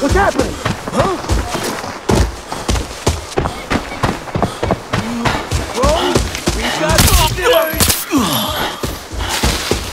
What's happening? Huh?